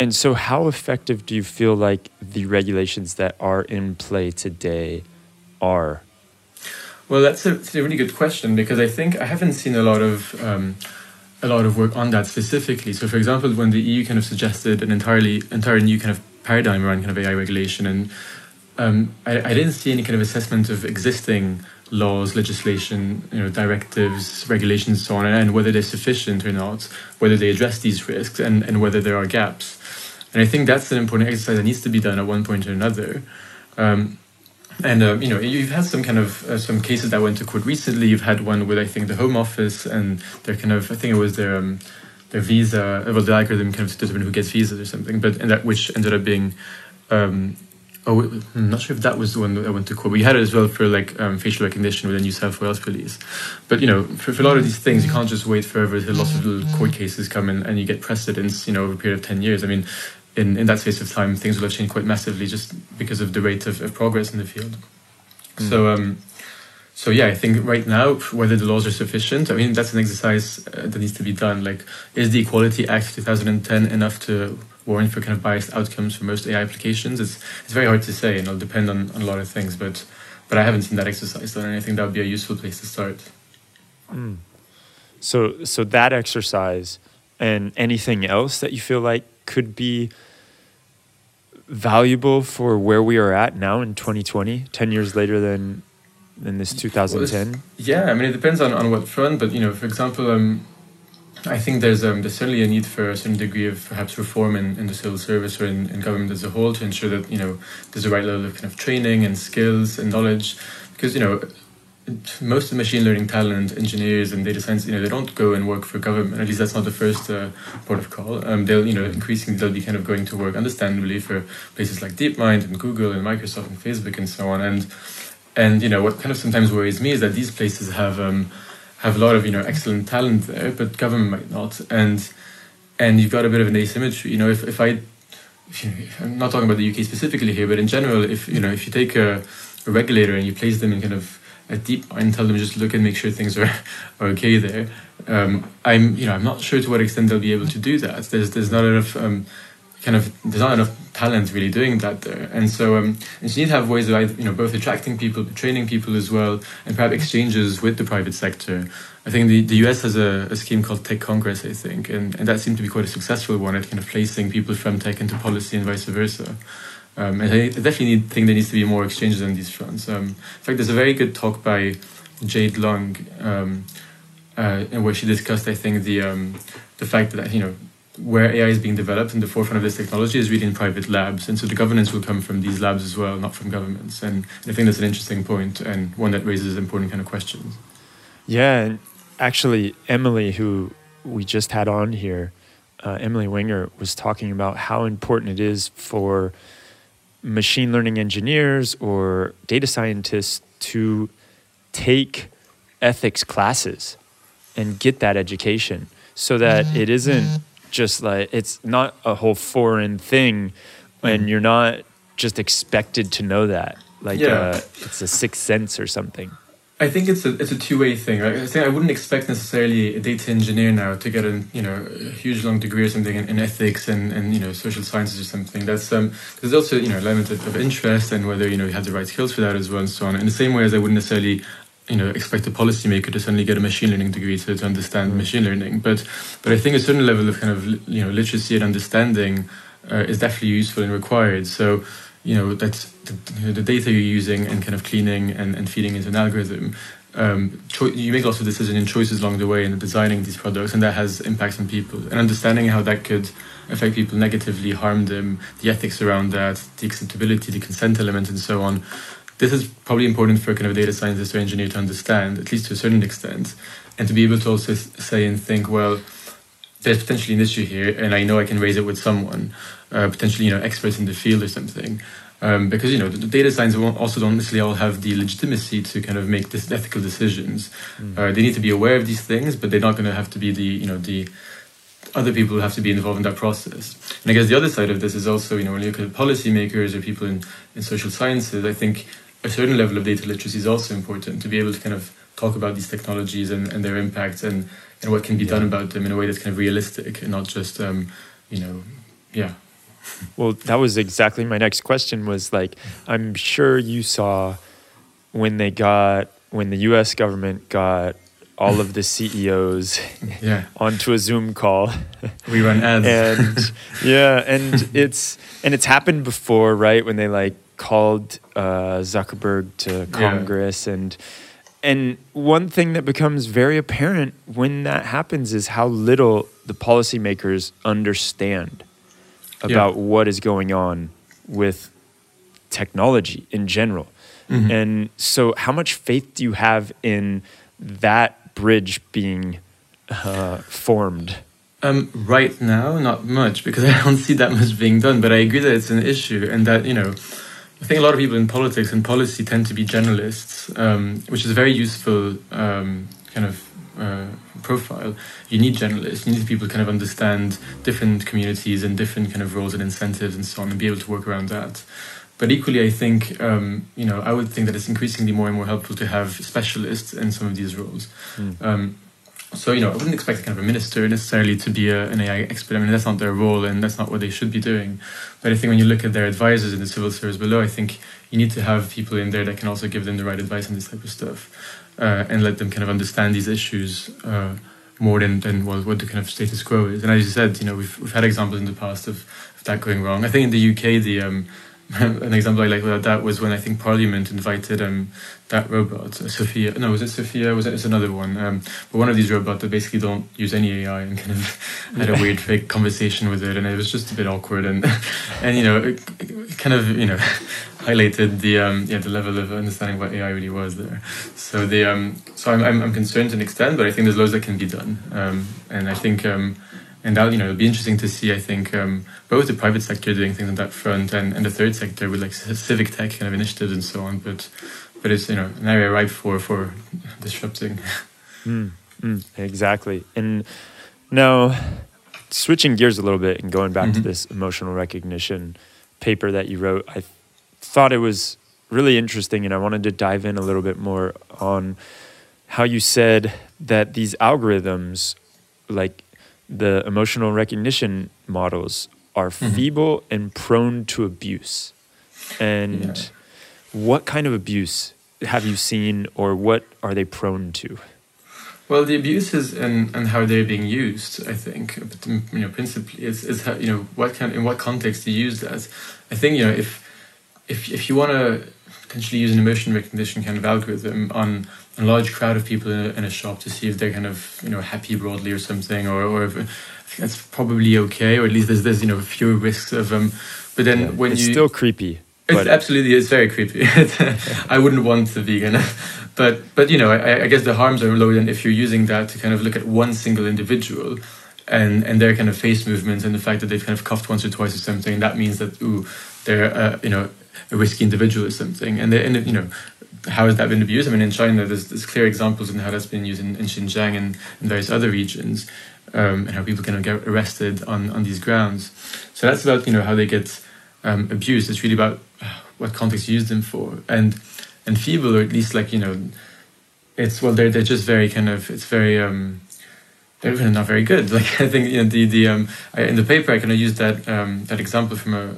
And so how effective do you feel like the regulations that are in play today are? Well, that's a really good question, because I think I haven't seen a lot of work on that specifically. So, for example, when the EU kind of suggested an entire new kind of paradigm around kind of AI regulation, and I didn't see any kind of assessment of existing laws, legislation, directives, regulations, and so on, and whether they're sufficient or not, whether they address these risks, and whether there are gaps. And I think that's an important exercise that needs to be done at one point or another. And you've had some kind of some cases that went to court recently. You've had one with, I think, the Home Office and their kind of, I think it was their visa, well, the algorithm kind of determined who gets visas or something, which ended up being, I'm not sure if that was the one that went to court. We had it as well for facial recognition with the New South Wales police. But for a lot of these things, you can't just wait forever till lots of little court cases come in and you get precedents, over a period of 10 years. I mean, in that space of time, things will have changed quite massively just because of the rate of progress in the field. So yeah, I think right now, whether the laws are sufficient, I mean, that's an exercise that needs to be done. Like, is the Equality Act 2010 enough to warrant for kind of biased outcomes for most AI applications? It's very hard to say, and it'll depend on a lot of things, but I haven't seen that exercise done, and I think that would be a useful place to start. So that exercise, and anything else that you feel like could be valuable for where we are at now in 2020, 10 years later than this 2010? Well, yeah, I mean, it depends on what front, but, for example, I think there's certainly a need for a certain degree of perhaps reform in the civil service or in government as a whole to ensure that, there's the right level of kind of training and skills and knowledge, because, most of machine learning talent, engineers and data science, they don't go and work for government. At least that's not the first port of call. They'll, increasingly they'll be kind of going to work, understandably, for places like DeepMind and Google and Microsoft and Facebook and so on. And what kind of sometimes worries me is that these places have a lot of excellent talent there, but government might not. And you've got a bit of an asymmetry. I'm not talking about the UK specifically here, but in general, if you take a regulator and you place them in kind of a DeepMind and tell them just look and make sure things are okay there, I'm not sure to what extent they'll be able to do that. There's not enough there's not enough talent really doing that there, and so you need to have ways of both attracting people, training people as well, and perhaps exchanges with the private sector. I think the US has a scheme called Tech Congress, I think, and that seemed to be quite a successful one at kind of placing people from tech into policy and vice versa. And I definitely think there needs to be more exchanges on these fronts. In fact, there's a very good talk by Jade Long, where she discussed, I think, the fact that where AI is being developed and the forefront of this technology is really in private labs, and so the governance will come from these labs as well, not from governments. And I think that's an interesting point and one that raises important kind of questions. Yeah, and actually Emily, who we just had on here, Emily Winger, was talking about how important it is for machine learning engineers or data scientists to take ethics classes and get that education so that it isn't just like, it's not a whole foreign thing and you're not just expected to know that. It's a sixth sense or something. I think it's a two-way thing, right? I think I wouldn't expect necessarily a data engineer now to get a huge long degree or something in ethics and social sciences or something. That's there's also an element of interest and whether you have the right skills for that as well and so on. In the same way as I wouldn't necessarily expect a policymaker to suddenly get a machine learning degree to understand machine learning. But I think a certain level of kind of literacy and understanding is definitely useful and required. So. That's the data you're using and kind of cleaning and feeding into an algorithm. You make lots of decisions and choices along the way in designing these products, and that has impacts on people. And understanding how that could affect people negatively, harm them, the ethics around that, the acceptability, the consent element, and so on. This is probably important for kind of a data scientist or engineer to understand, at least to a certain extent, and to be able to also say and think, well, there's potentially an issue here, and I know I can raise it with someone, potentially experts in the field or something, because the data science also don't necessarily all have the legitimacy to kind of make these ethical decisions. They need to be aware of these things, but they're not going to have to be the other people who have to be involved in that process. And I guess the other side of this is also when you look at policymakers or people in social sciences, I think a certain level of data literacy is also important to be able to kind of talk about these technologies and their impacts and what can be done about them in a way that's kind of realistic and not just, Well, that was exactly my next question was like, I'm sure you saw when the US government got all of the CEOs onto a Zoom call. We run ads. And it's happened before, right? When they like called Zuckerberg to Congress And one thing that becomes very apparent when that happens is how little the policymakers understand about what is going on with technology in general. Mm-hmm. And so how much faith do you have in that bridge being formed? Right now, not much, because I don't see that much being done. But I agree that it's an issue and that, I think a lot of people in politics and policy tend to be generalists, which is a very useful profile. You need generalists. You need people who kind of understand different communities and different kind of roles and incentives and so on and be able to work around that. But equally, I think, I would think that it's increasingly more and more helpful to have specialists in some of these roles. I wouldn't expect kind of a minister necessarily to be an AI expert. I mean, that's not their role and that's not what they should be doing. But I think when you look at their advisors in the civil service below, I think you need to have people in there that can also give them the right advice on this type of stuff and let them kind of understand these issues more than what the kind of status quo is. And as you said, we've had examples in the past of that going wrong. I think in the UK, an example I like about that was when I think Parliament invited that robot, Sophia. No, was it Sophia? It's another one. But one of these robots that basically don't use any AI and kind of had a weird fake conversation with it, and it was just a bit awkward and kind of highlighted the level of understanding what AI really was there. So the so I'm concerned to an extent, but I think there's loads that can be done, and I think and that it'll be interesting to see. I think both the private sector doing things on that front and the third sector with like civic tech kind of initiatives and so on. But it's an area ripe for disrupting. Exactly. And now, switching gears a little bit and going back to this emotional recognition paper that you wrote, I thought it was really interesting, and I wanted to dive in a little bit more on how you said that these algorithms, like the emotional recognition models, are feeble and prone to abuse. And what kind of abuse have you seen, or what are they prone to? Well, the abuses and how they're being used, I think, principally is how, in what context they use that. I think if you want to potentially use an emotion recognition kind of algorithm on a large crowd of people in a shop to see if they're kind of happy broadly or something, or if, I think that's probably okay, or at least there's fewer risks of them. But then when it's still creepy. It's very creepy. I wouldn't want to be vegan. But I guess the harms are low than if you're using that to kind of look at one single individual and their kind of face movements and the fact that they've kind of coughed once or twice or something. That means that, they're, a risky individual or something. And how has that been abused? I mean, in China, there's clear examples in how that's been used in Xinjiang and various other regions, and how people can get arrested on these grounds. So that's about, how they get abused. It's really about what context you use them for, and feeble, or at least it's they're just very kind of they're really not very good. Like I think in the paper I kind of used that example from a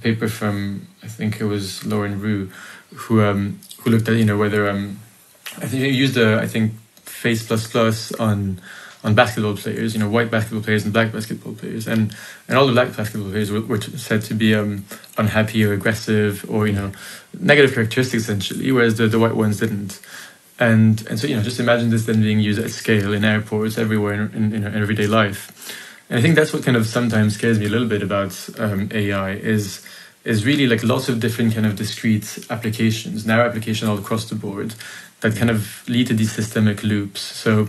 paper from, I think it was Lauren Rue, who looked at whether I think they used face ++ on basketball players, white basketball players and black basketball players, and all the black basketball players were said to be unhappy or aggressive or negative characteristics essentially, whereas the white ones didn't. And so just imagine this then being used at scale in airports, everywhere in everyday life. And I think that's what kind of sometimes scares me a little bit about AI is really like lots of different kind of discrete applications, narrow application all across the board, that kind of lead to these systemic loops. So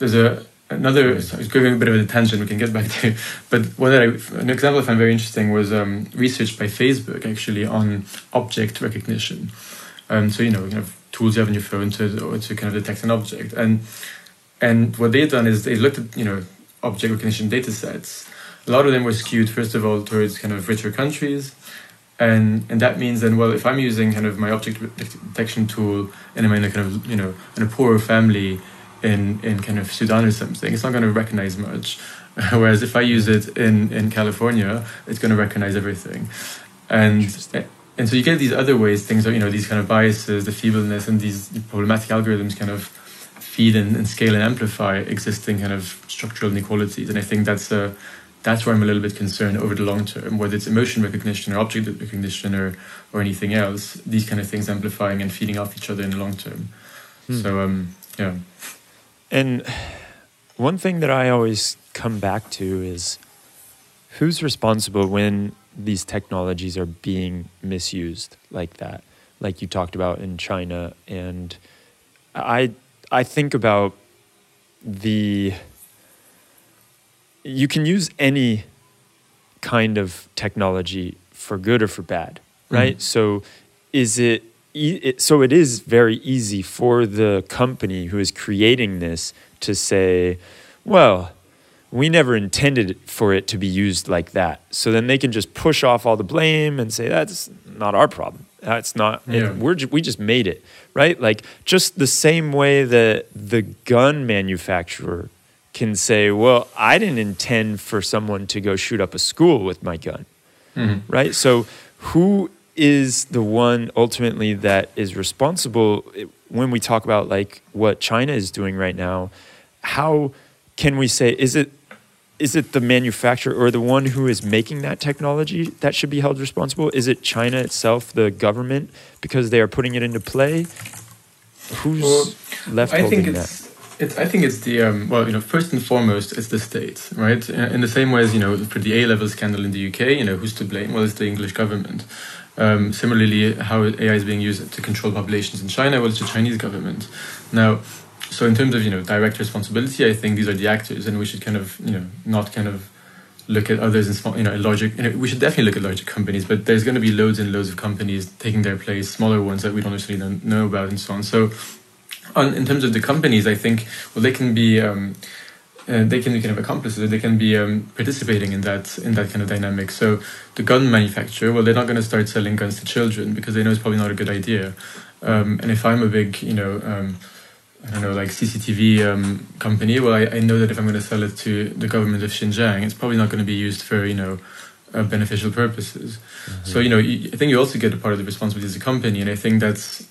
there's sorry, going a bit of a tangent, we can get back to. But an example I found very interesting was research by Facebook actually on object recognition. So kind of tools you have on your phone to kind of detect an object, and what they've done is they looked at object recognition data sets. A lot of them were skewed, first of all, towards kind of richer countries. And that means then, if I'm using kind of my object detection tool and I'm in a kind of in a poorer family, in kind of Sudan or something, it's not going to recognize much. Whereas if I use it in California, it's going to recognize everything. And so you get these other ways, things are, these kind of biases, the feebleness, and these problematic algorithms kind of feed and scale and amplify existing kind of structural inequalities. And I think that's where I'm a little bit concerned over the long term, whether it's emotion recognition or object recognition or anything else, these kind of things amplifying and feeding off each other in the long term. So, yeah. And one thing that I always come back to is who's responsible when these technologies are being misused like that, like you talked about in China. And I think about you can use any kind of technology for good or for bad, right? So it is very easy for the company who is creating this to say, well, we never intended for it to be used like that. So then they can just push off all the blame and say, that's not our problem. That's not, we just made it, right? Like just the same way that the gun manufacturer can say, well, I didn't intend for someone to go shoot up a school with my gun, right? So who is the one ultimately that is responsible when we talk about like what China is doing right now? How can we say, is it the manufacturer or the one who is making that technology that should be held responsible? Is it China itself, the government, because they are putting it into play? Who's left holding that? I think it's the, well, you know, first and foremost, it's the states, right? In the same way as, you know, for the A-level scandal in the UK, you know, who's to blame? Well, it's the English government. Similarly, how AI is being used to control populations in China was the Chinese government. Now, so in terms of, you know, direct responsibility, I think these are the actors, and we should kind of, you know, not kind of look at others in small, you know, we should definitely look at larger companies, but there's going to be loads and loads of companies taking their place, smaller ones that we don't necessarily know about and so on. So in terms of the companies, I think, well, they can be kind of accomplices. They can be participating in that kind of dynamic. So the gun manufacturer, well, they're not going to start selling guns to children because they know it's probably not a good idea. And if I'm a big, you know, I don't know, like CCTV company, well, I know that if I'm going to sell it to the government of Xinjiang, it's probably not going to be used for, you know, beneficial purposes. Mm-hmm. So, you know, I think you also get a part of the responsibility as a company, and I think that's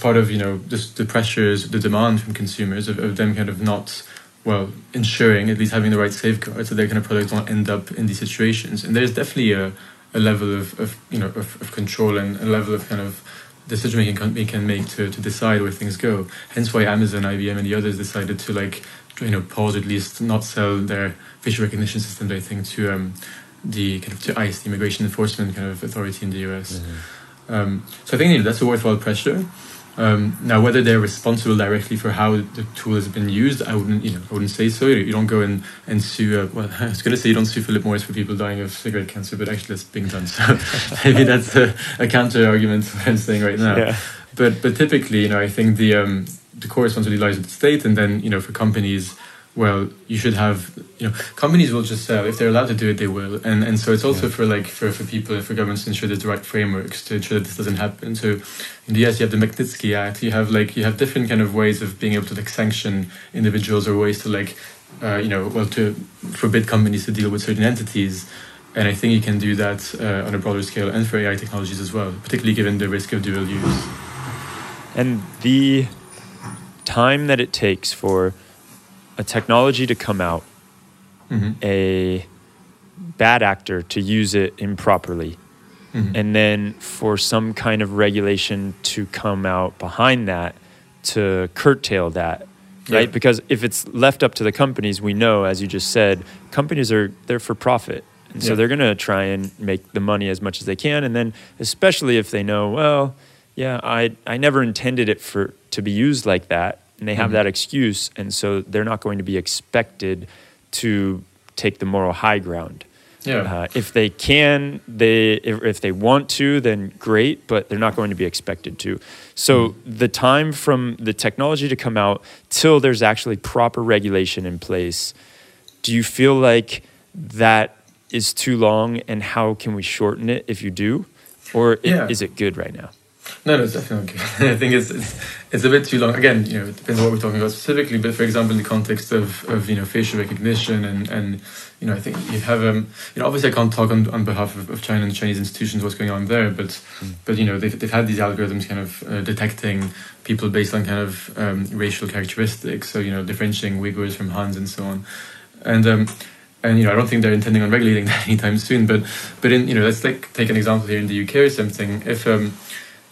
part of, you know, just the pressures, the demand from consumers of them kind of not, well, ensuring, at least having the right safeguards so their kind of products won't end up in these situations. And there's definitely a level of you know, of control and a level of kind of decision-making company can make to decide where things go. Hence why Amazon, IBM, and the others decided to, like, you know, pause, at least not sell their facial recognition systems, I think, to the kind of to ICE, the Immigration Enforcement kind of Authority in the US. Mm-hmm. So I think, you know, that's a worthwhile pressure. Now, whether they're responsible directly for how the tool has been used, I wouldn't say so. You don't go and sue. Well, I was going to say you don't sue Philip Morris for people dying of cigarette cancer, but actually that's being done. So maybe that's a counter argument to what I'm saying right now. Yeah. But typically, you know, I think the core responsibility lies with the state, and then, you know, for companies, well, you should have, you know, companies will just sell if they're allowed to do it, they will, and so it's also for people, for governments to ensure there's the right frameworks to ensure that this doesn't happen. So in the US, you have the Magnitsky Act, you have different kind of ways of being able to, like, sanction individuals, or ways to, like, you know, well, to forbid companies to deal with certain entities, and I think you can do that on a broader scale and for AI technologies as well, particularly given the risk of dual use and the time that it takes for a technology to come out, mm-hmm. a bad actor to use it improperly, mm-hmm. and then for some kind of regulation to come out behind that to curtail that, right? Yeah. Because if it's left up to the companies, we know, as you just said, companies are there for profit. And so they're going to try and make the money as much as they can. And then especially if they know, well, yeah, I never intended it to be used like that. And they have mm-hmm. that excuse, and so they're not going to be expected to take the moral high ground. Yeah. If they can, if they want to, then great, but they're not going to be expected to. So mm-hmm. the time from the technology to come out till there's actually proper regulation in place, do you feel like that is too long, and how can we shorten it if you do? Or is it good right now? No, it's definitely not good. I think it's a bit too long. Again, you know, it depends on what we're talking about specifically. But for example, in the context of you know, facial recognition and you know, I think you have you know, obviously I can't talk on behalf of China and Chinese institutions what's going on there. But you know, they've had these algorithms kind of detecting people based on kind of racial characteristics. So, you know, differentiating Uyghurs from Hans and so on. And you know, I don't think they're intending on regulating that anytime soon. But in, you know, let's like take an example here in the UK or something.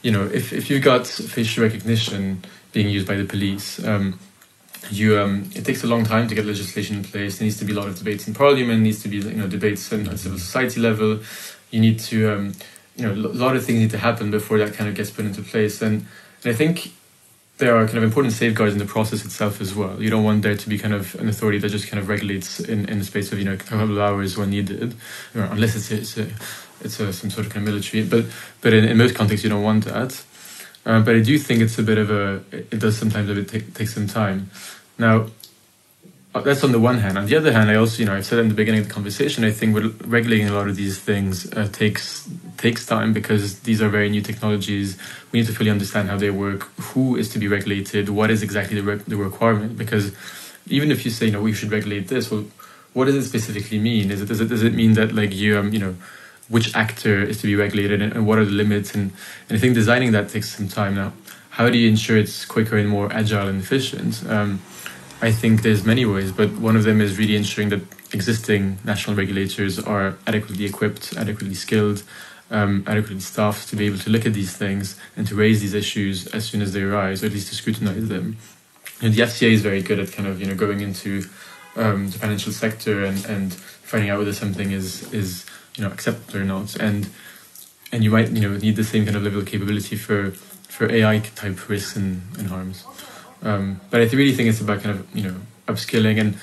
You know, if you've got facial recognition being used by the police, it takes a long time to get legislation in place. There needs to be a lot of debates in Parliament. Needs to be, you know, debates at civil society level. You need to, you know, a lot of things need to happen before that kind of gets put into place. And I think there are kind of important safeguards in the process itself as well. You don't want there to be kind of an authority that just kind of regulates in the space of, you know, a couple of hours when needed, or unless it's some sort of kind of military, but in most contexts you don't want that. But I do think it's a bit of it does sometimes take some time. Now, that's on the one hand. On the other hand, I also, you know, I've said in the beginning of the conversation, I think regulating a lot of these things takes time, because these are very new technologies. We need to fully understand how they work, who is to be regulated, what is exactly the requirement. Because even if you say, you know, we should regulate this, well, what does it specifically mean? Does it mean that, like, you you know, which actor is to be regulated, and what are the limits? And I think designing that takes some time. Now, how do you ensure it's quicker and more agile and efficient? I think there's many ways, but one of them is really ensuring that existing national regulators are adequately equipped, adequately skilled, adequately staffed to be able to look at these things and to raise these issues as soon as they arise, or at least to scrutinize them. And the FCA is very good at kind of, you know, going into the financial sector and finding out whether something is you know, acceptable or not. And you might, you know, need the same kind of level of capability for AI type risks and harms. But I really think it's about kind of, you know, upskilling, and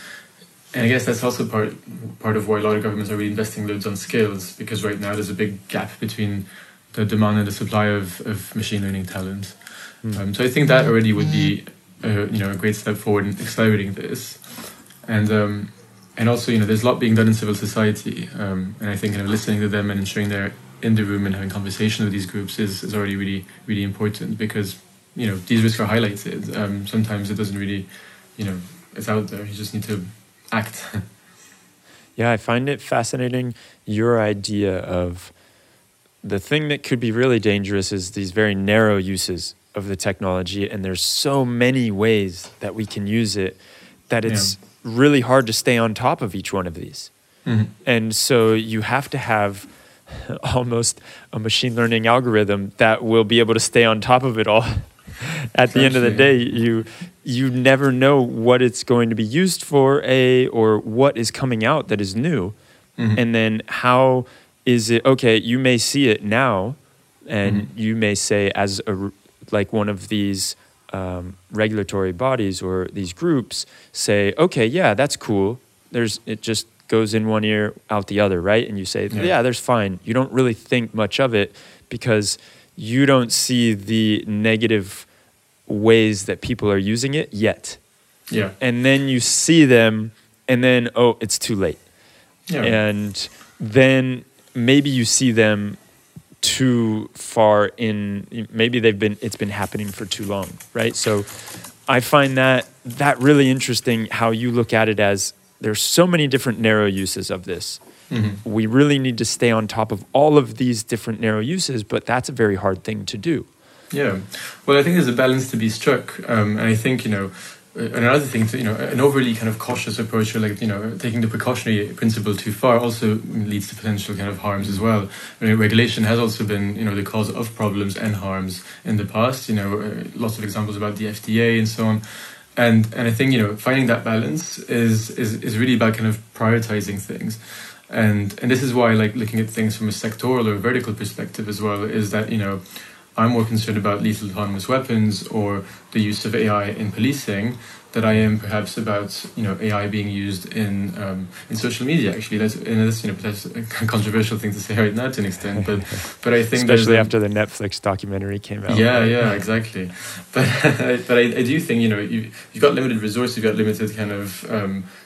I guess that's also part of why a lot of governments are really investing loads on skills, because right now there's a big gap between the demand and the supply of machine learning talent. So I think that already would be you know, a great step forward in accelerating this, and also, you know, there's a lot being done in civil society, and I think, you know, listening to them and ensuring they're in the room and having conversation with these groups is already really important, because, you know, these risks are highlighted. Sometimes it doesn't really, you know, it's out there. You just need to act. Yeah, I find it fascinating, your idea of the thing that could be really dangerous is these very narrow uses of the technology, and there's so many ways that we can use it that it's really hard to stay on top of each one of these. And so you have to have almost a machine learning algorithm that will be able to stay on top of it all. At the end of the day, you never know what it's going to be used for, or what is coming out that is new. And then how is it, okay, you may see it now, and you may say as a like one of these regulatory bodies or these groups say, okay, yeah, that's cool. It just goes in one ear, out the other, right? And you say, yeah, that's fine. You don't really think much of it because you don't see the negative ways that people are using it yet. Yeah. And then you see them and then, oh, it's too late. Yeah. And then maybe you see them too far in, maybe it's been happening for too long, right? So I find that really interesting how you look at it as there's so many different narrow uses of this. We really need to stay on top of all of these different narrow uses, but that's a very hard thing to do. Yeah. Well, I think there's a balance to be struck. And I think, you know, another thing to, you know, an overly kind of cautious approach, or like, you know, taking the precautionary principle too far also leads to potential kind of harms as well. I mean, regulation has also been, you know, the cause of problems and harms in the past, you know, lots of examples about the FDA and so on. And I think, you know, finding that balance is really about kind of prioritizing things. And this is why I like looking at things from a sectoral or vertical perspective as well, is that, you know, I'm more concerned about lethal autonomous weapons or the use of AI in policing than I am perhaps about, you know, AI being used in social media. Actually, that's you know, that's a controversial thing to say right now to an extent, but I think especially after the Netflix documentary came out. Yeah, exactly. But I do think, you know, you've got limited resources, you've got limited kind of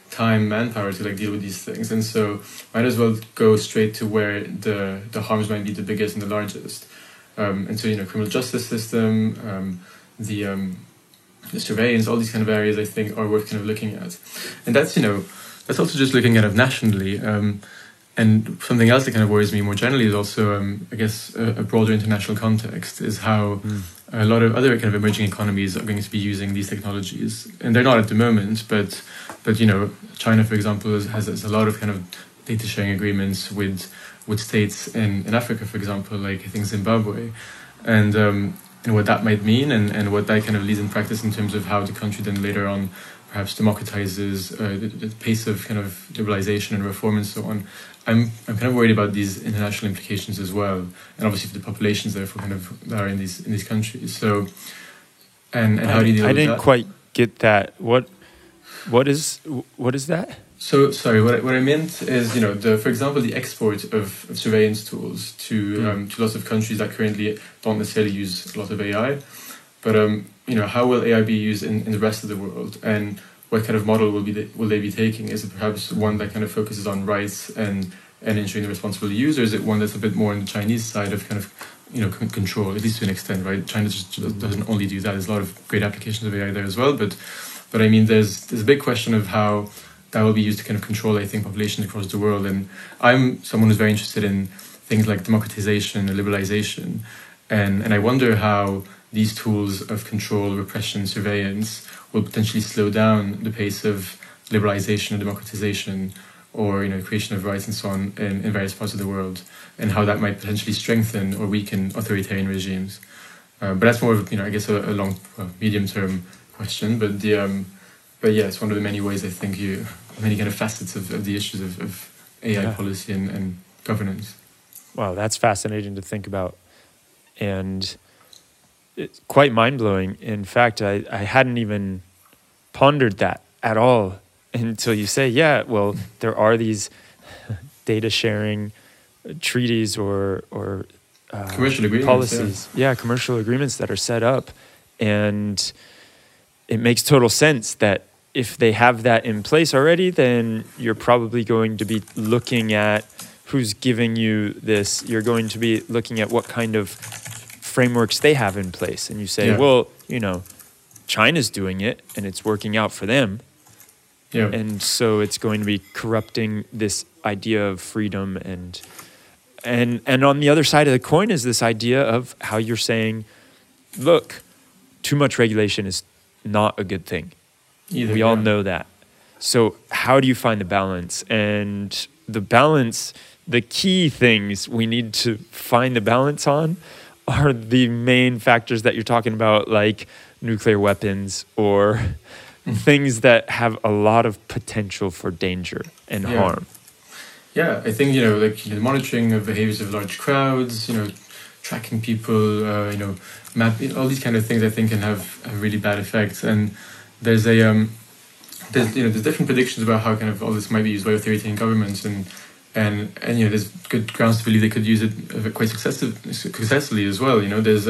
time, manpower to like deal with these things, and so might as well go straight to where the harms might be the biggest and the largest. And so, you know, criminal justice system, the surveillance, all these kind of areas I think are worth kind of looking at. And that's, you know, that's also just looking kind of nationally. And something else that kind of worries me more generally is also, I guess, a broader international context is how a lot of other kind of emerging economies are going to be using these technologies. And they're not at the moment, but you know, China, for example, has a lot of kind of data sharing agreements with states in Africa, for example, like I think Zimbabwe, and what that might mean and what that kind of leads in practice in terms of how the country then later on perhaps democratizes the pace of kind of liberalization and reform and so on. I'm kind of worried about these international implications as well, and obviously for the populations therefore kind of that are in these countries. So and how do you deal with that? I didn't quite get that. What is that? So sorry. What I meant is, you know, for example, the export of surveillance tools to lots of countries that currently don't necessarily use a lot of AI, but you know, how will AI be used in the rest of the world, and what kind of model will they be taking? Is it perhaps one that kind of focuses on rights and ensuring the responsible use, or is it one that's a bit more on the Chinese side of kind of, you know, control, at least to an extent, right? China just doesn't only do that. There's a lot of great applications of AI there as well, but I mean, there's a big question of how that will be used to kind of control, I think, populations across the world. And I'm someone who's very interested in things like democratization and liberalization. And I wonder how these tools of control, repression, surveillance will potentially slow down the pace of liberalization or democratization or, you know, creation of rights and so on in various parts of the world, and how that might potentially strengthen or weaken authoritarian regimes. But that's more of, you know, I guess a medium-term question, but yeah, it's one of the many ways I think many kind of facets of the issues of AI policy and governance. Wow, that's fascinating to think about, and it's quite mind-blowing. In fact, I hadn't even pondered that at all until you say, yeah, well, there are these data sharing treaties or commercial agreements, policies. Yeah. Commercial agreements that are set up. And it makes total sense that if they have that in place already, then you're probably going to be looking at who's giving you this. You're going to be looking at what kind of frameworks they have in place. And you say, well, you know, China's doing it and it's working out for them. Yeah. And so it's going to be corrupting this idea of freedom. And on the other side of the coin is this idea of how you're saying, look, too much regulation is not a good thing. Either, we all know that. So how do you find the balance? And the balance, the key things we need to find the balance on are the main factors that you're talking about, like nuclear weapons or things that have a lot of potential for danger and harm. Yeah, I think, like monitoring of behaviors of large crowds, tracking people, mapping, all these kind of things I think can have a really bad effects. And there's a, there's different predictions about how kind of all this might be used by authoritarian governments, and there's good grounds to believe they could use it quite successfully as well. There's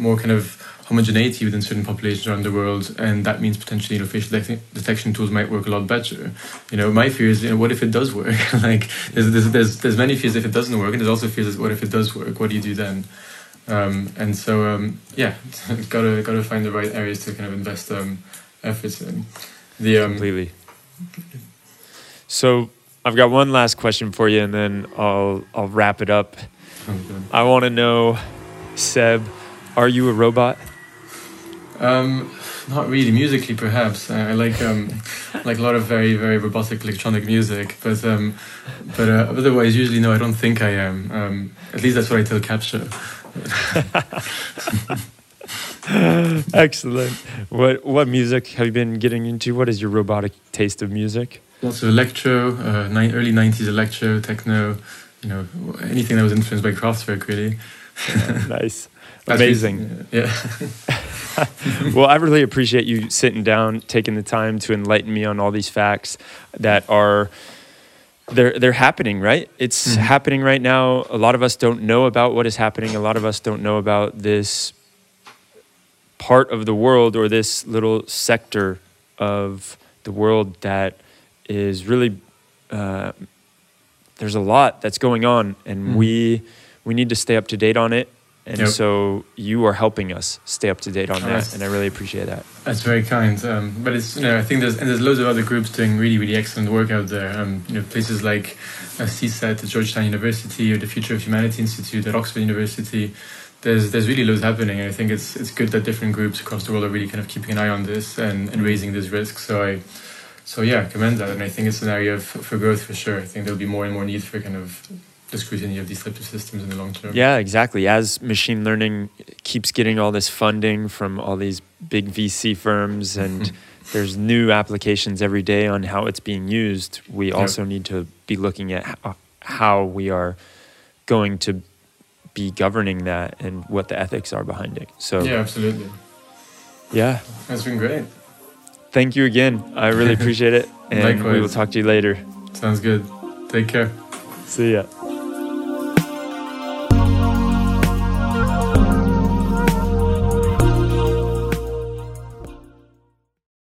more kind of homogeneity within certain populations around the world, and that means potentially facial detection tools might work a lot better. My fear is, what if it does work? Like there's many fears if it doesn't work, and there's also fears what if it does work? What do you do then? And so yeah, gotta find the right areas to kind of invest efforts in. Completely. So I've got one last question for you, and then I'll wrap it up. Okay. I want to know, Seb, are you a robot? Not really. Musically, perhaps. I like like a lot of very, very robotic electronic music. But otherwise, usually no. I don't think I am. At least that's what I tell Capture. Excellent. What music have you been getting into? What is your robotic taste of music? Lots of electro, early '90s electro, techno. Anything that was influenced by Kraftwerk, really. Nice. Amazing. Well, I really appreciate you sitting down, taking the time to enlighten me on all these facts that are they're happening, right? It's happening right now. A lot of us don't know about what is happening. A lot of us don't know about this part of the world or this little sector of the world that is really there's a lot that's going on, and we need to stay up to date on it. And so you are helping us stay up to date on that, and I really appreciate that. That's very kind. But it's I think there's loads of other groups doing really, really excellent work out there. Places like CSET at Georgetown University or the Future of Humanity Institute at Oxford University. There's really loads happening, and I think it's good that different groups across the world are really kind of keeping an eye on this and raising this risk. So yeah, I commend that, and I think it's an area for growth for sure. I think there'll be more and more need for kind of the scrutiny of these types of systems in the long term. Yeah, exactly. As machine learning keeps getting all this funding from all these big VC firms and there's new applications every day on how it's being used, we also need to be looking at how we are going to be governing that and what the ethics are behind it. So yeah, absolutely. Yeah. That's been great. Thank you again. I really appreciate it. And likewise. We will talk to you later. Sounds good. Take care. See ya.